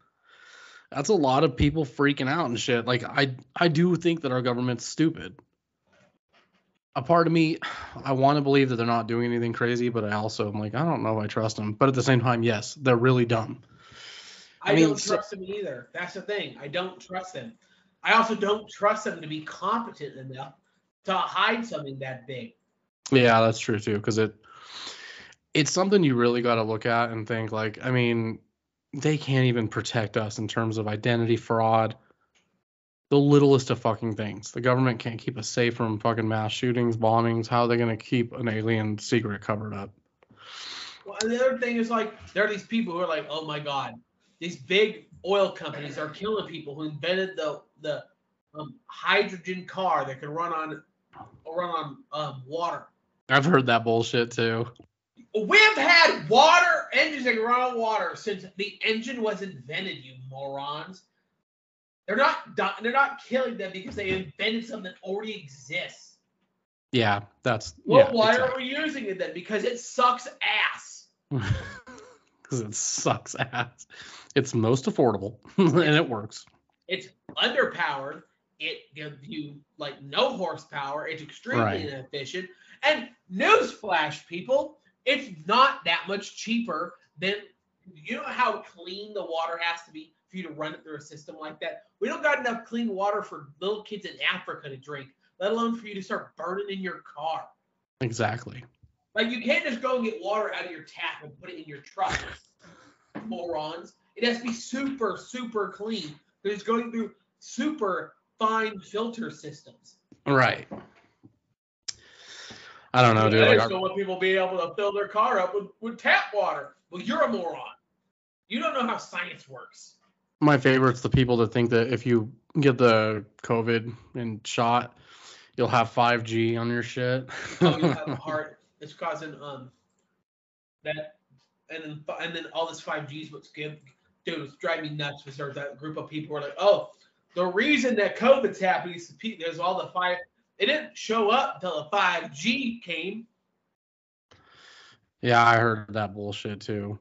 That's a lot of people freaking out and shit. Like, I do think that our government's stupid. A part of me, I want to believe that they're not doing anything crazy, but I also am like, I don't know if I trust them. But at the same time, yes, they're really dumb. I don't trust them either. That's the thing. I don't trust them. I also don't trust them to be competent enough to hide something that big. Yeah, that's true, too, because it's something you really got to look at and think, like, I mean, they can't even protect us in terms of identity fraud, the littlest of fucking things. The government can't keep us safe from fucking mass shootings, bombings. How are they going to keep an alien secret covered up? Well, and the other thing is, like, there are these people who are like, oh, my God, these big oil companies are killing people who invented the hydrogen car that could run on water. I've heard that bullshit, too. We've had water engines that run on water since the engine was invented, you morons. They're not killing them because they invented something that already exists. Yeah, that's... Well, yeah, why exactly. Are we using it then? Because it sucks ass. Because it sucks ass. It's most affordable, and it works. It's underpowered. It gives you, like, no horsepower. It's extremely inefficient. And newsflash, people, it's not that much cheaper than... You know how clean the water has to be for you to run it through a system like that? We don't got enough clean water for little kids in Africa to drink, let alone for you to start burning in your car. Exactly. Like, you can't just go and get water out of your tap and put it in your truck, morons. It has to be super, super clean. It's going through super fine filter systems. Right. I don't know, dude. I just don't want people being able to fill their car up with tap water. Well, you're a moron. You don't know how science works. My favorite's the people that think that if you get the COVID and shot, you'll have 5G on your shit. Oh, you have a heart. It's causing that, and then all this 5G's what's good. Dude, it's driving me nuts because there's that group of people who are like, oh, the reason that COVID's happening is there's all the 5. It didn't show up until the 5G came. Yeah, I heard that bullshit too.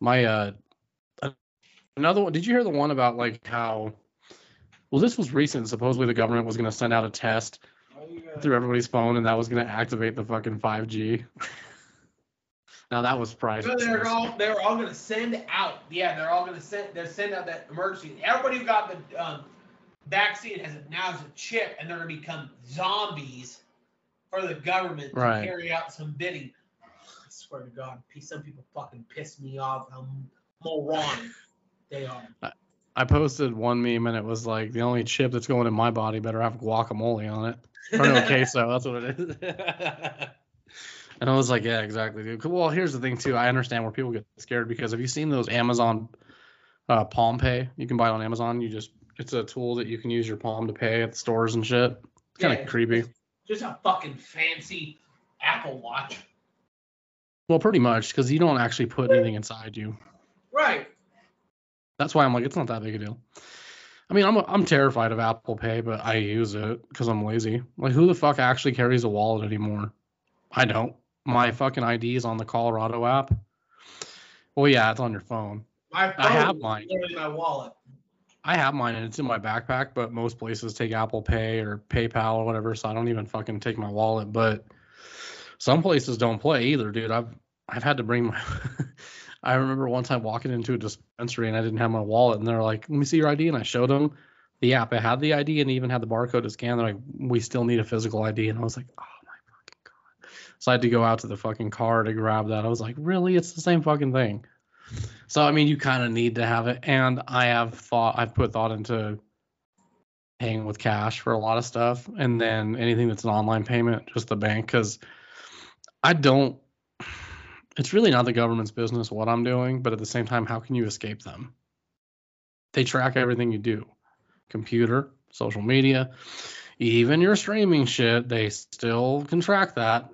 My another one. Did you hear the one about like how? Well, this was recent. Supposedly, the government was going to send out a test through everybody's phone, and that was going to activate the fucking 5G. Now that was private. So they're all going to send out. Yeah, they're all going to send out that emergency. Everybody who got the vaccine now has a chip, and they're going to become zombies for the government to carry out some bidding. I swear to God, some people fucking piss me off. How moronic they are. I posted one meme and it was like, the only chip that's going in my body better have guacamole on it. Or no, queso, that's what it is. And I was like, yeah, exactly, dude. Well, here's the thing, too. I understand where people get scared because have you seen those Amazon Palm Pay? You can buy it on Amazon. It's a tool that you can use your palm to pay at the stores and shit. It's kind of creepy. Just a fucking fancy Apple Watch. Well, pretty much, because you don't actually put anything inside you. Right. That's why I'm like, it's not that big a deal. I mean, I'm terrified of Apple Pay, but I use it because I'm lazy. Like, who the fuck actually carries a wallet anymore? I don't. My fucking ID is on the Colorado app. Well, yeah, it's on your phone. My phone, I have mine. Is my wallet. I have mine, and it's in my backpack, but most places take Apple Pay or PayPal or whatever, so I don't even fucking take my wallet, but... Some places don't play either, dude. I've had to bring my – I remember one time walking into a dispensary and I didn't have my wallet. And they're like, let me see your ID. And I showed them the app. I had the ID and even had the barcode to scan. They're like, we still need a physical ID. And I was like, oh, my fucking God. So I had to go out to the fucking car to grab that. I was like, really? It's the same fucking thing. So, I mean, you kind of need to have it. And I've put thought into paying with cash for a lot of stuff. And then anything that's an online payment, just the bank, because it's really not the government's business what I'm doing, but at the same time, how can you escape them? They track everything you do. Computer, social media, even your streaming shit, they still can track that.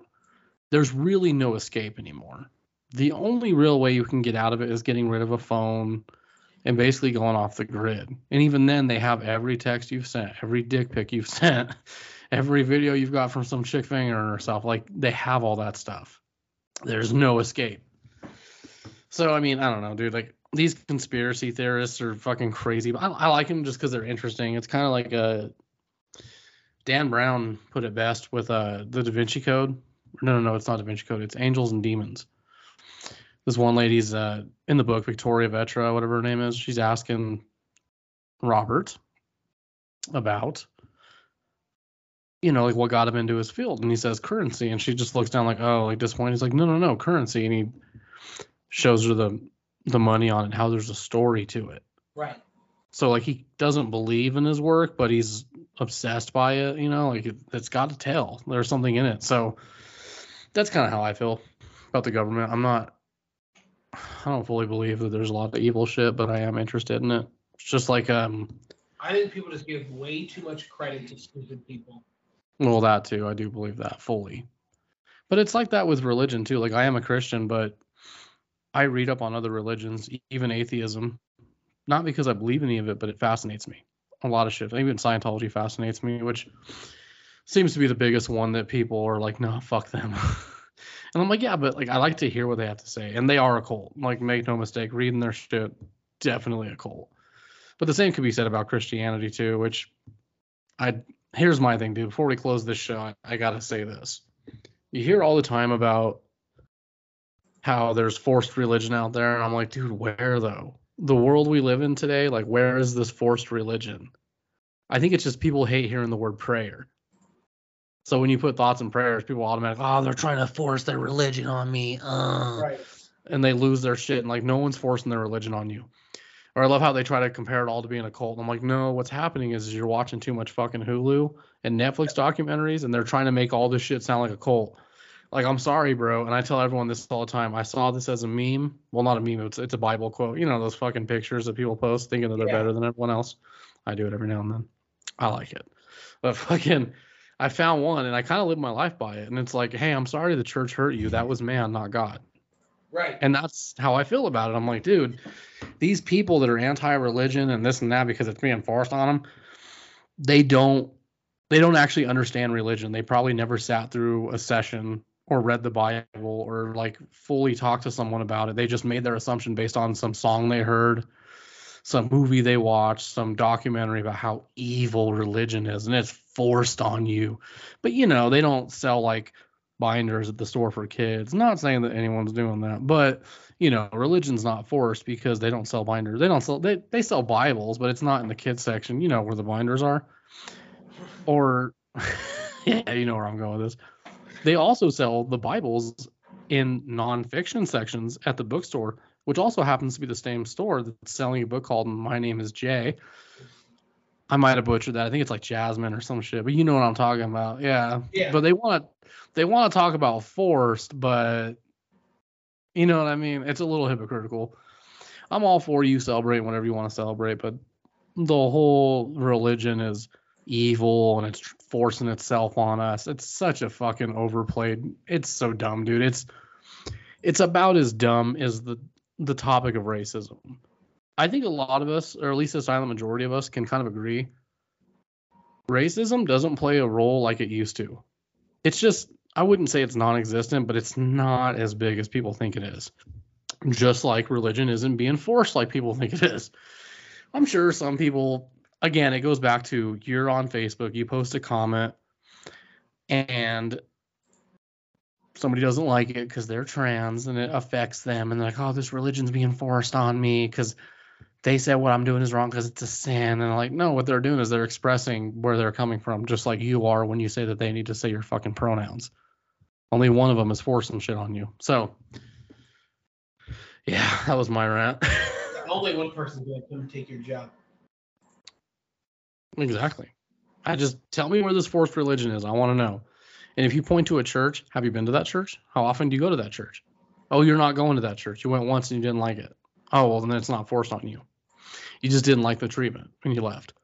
There's really no escape anymore. The only real way you can get out of it is getting rid of a phone and basically going off the grid. And even then, they have every text you've sent, every dick pic you've sent, every video you've got from some chick fingering herself. Like, they have all that stuff. There's no escape. So, I mean, I don't know, dude. Like, these conspiracy theorists are fucking crazy. But I like them just because they're interesting. It's kind of like Dan Brown put it best with the Da Vinci Code. No, it's not Da Vinci Code. It's Angels and Demons. This one lady's in the book, Victoria Vetra, whatever her name is. She's asking Robert about, like what got him into his field. And he says currency. And she just looks down like, oh, like disappointed. He's like, no, currency. And he shows her the money on it, how there's a story to it. Right. So like he doesn't believe in his work, but he's obsessed by it. Like it's got a tale. There's something in it. So that's kind of how I feel about the government. I don't fully believe that there's a lot of evil shit, but I am interested in it. It's just like I think people just give way too much credit to stupid people. Well, that too. I do believe that fully. But it's like that with religion too. Like I am a Christian, but I read up on other religions, even atheism. Not because I believe any of it, but it fascinates me. A lot of shit. Even Scientology fascinates me, which seems to be the biggest one that people are like, no, fuck them. And I'm like, yeah, but like I like to hear what they have to say. And they are a cult. Like, make no mistake, reading their shit, definitely a cult. But the same could be said about Christianity too, which here's my thing, dude. Before we close this show, I gotta say this. You hear all the time about how there's forced religion out there, and I'm like, dude, where though? The world we live in today, like where is this forced religion? I think it's just people hate hearing the word prayer. So when you put thoughts and prayers, people automatically, they're trying to force their religion on me. Right. And they lose their shit. And, no one's forcing their religion on you. Or I love how they try to compare it all to being a cult. And I'm like, no, what's happening is you're watching too much fucking Hulu and Netflix documentaries, and they're trying to make all this shit sound like a cult. Like, I'm sorry, bro. And I tell everyone this all the time. I saw this as a meme. Well, not a meme. It's a Bible quote. Those fucking pictures that people post thinking that they're better than everyone else. I do it every now and then. I like it. But fucking... I found one, and I kind of live my life by it. And it's like, hey, I'm sorry the church hurt you. That was man, not God. Right. And that's how I feel about it. I'm like, dude, these people that are anti-religion and this and that because it's being forced on them, they don't actually understand religion. They probably never sat through a session or read the Bible or, fully talked to someone about it. They just made their assumption based on some song they heard, some movie they watched, some documentary about how evil religion is, and it's forced on you. But, they don't sell, binders at the store for kids. Not saying that anyone's doing that, but, religion's not forced because they don't sell binders. They sell Bibles, but it's not in the kids section, where the binders are. Or, yeah, you know where I'm going with this. They also sell the Bibles in nonfiction sections at the bookstore, which also happens to be the same store that's selling a book called My Name is Jay. I might have butchered that. I think it's Jasmine or some shit, but you know what I'm talking about. Yeah. But they want to talk about forced, but you know what I mean? It's a little hypocritical. I'm all for you celebrate whenever you want to celebrate, but the whole religion is evil and it's forcing itself on us. It's such a fucking overplayed. It's so dumb, dude. It's about as dumb as the topic of racism. I think a lot of us, or at least a silent majority of us, can kind of agree racism doesn't play a role like it used to. It's just, I wouldn't say it's non-existent, but it's not as big as people think it is. Just like religion isn't being forced like people think it is. I'm sure some people, again, it goes back to you're on Facebook, you post a comment, and somebody doesn't like it because they're trans and it affects them. And they're like, oh, this religion's being forced on me because they said what I'm doing is wrong because it's a sin. And no, what they're doing is they're expressing where they're coming from, just like you are when you say that they need to say your fucking pronouns. Only one of them is forcing shit on you. So, yeah, that was my rant. Only one person's going to come take your job. Exactly. I just tell me where this fourth religion is. I want to know. And if you point to a church, have you been to that church? How often do you go to that church? Oh, you're not going to that church. You went once and you didn't like it. Oh, well, then it's not forced on you. You just didn't like the treatment and you left.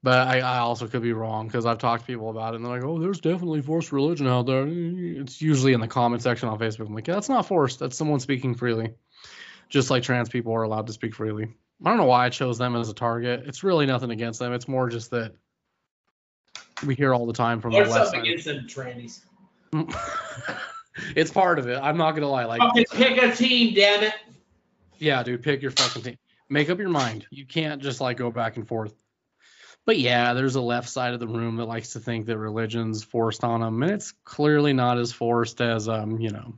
But I also could be wrong because I've talked to people about it and they're like, oh, there's definitely forced religion out there. It's usually in the comment section on Facebook. I'm like, yeah, that's not forced. That's someone speaking freely. Just like trans people are allowed to speak freely. I don't know why I chose them as a target. It's really nothing against them. It's more just that we hear all the time from the left. Against them trannies. It's part of it. I'm not gonna lie. Like, okay, pick a team, damn it. Yeah, dude, pick your fucking team. Make up your mind. You can't just like go back and forth. But yeah, there's a left side of the room that likes to think that religion's forced on them, and it's clearly not as forced as you know,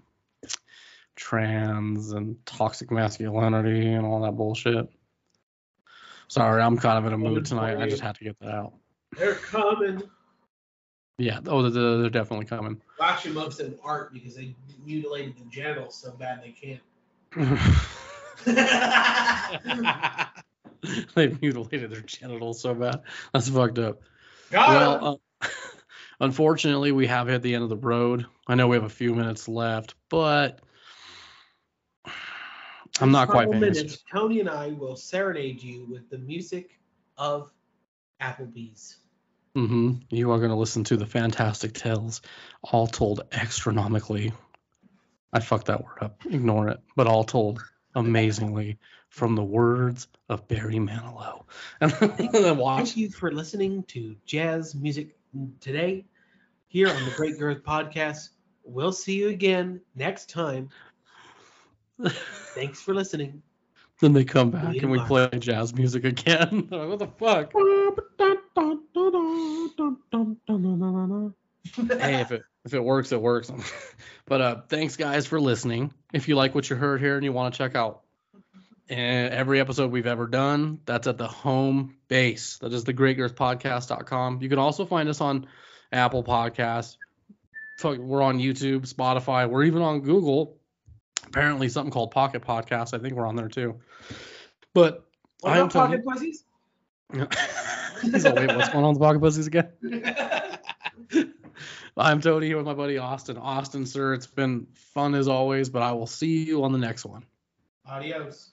trans and toxic masculinity and all that bullshit. Sorry, I'm kind of in a mood tonight. I just had to get that out. They're coming. Yeah. Oh, they're definitely coming. Watch them up in art because they mutilated the genitals so bad they can't. They mutilated their genitals so bad. That's fucked up. Well, unfortunately, we have hit the end of the road. I know we have a few minutes left, but I'm not quite finished. Tony and I will serenade you with the music of Applebee's. Mm-hmm. You are going to listen to the fantastic tales, all told astronomically. I fucked that word up. Ignore it. But all told amazingly from the words of Barry Manilow. And thank you for listening to Jazz Music today here on the Great Growth Podcast. We'll see you again next time. Thanks for listening. Then they come back and we play jazz music again. What the fuck? Hey, if it works, it works. But thanks, guys, for listening. If you like what you heard here and you want to check out every episode we've ever done, that's at the home base. That is thegreatgrowthpodcast.com. You can also find us on Apple Podcasts. We're on YouTube, Spotify. We're even on Google. Apparently something called Pocket Podcast. I think we're on there too. But what about Pocket Pussies? So wait, what's going on with Pocket Pussies again? I'm Tony here with my buddy Austin. Austin, sir, it's been fun as always, but I will see you on the next one. Adios.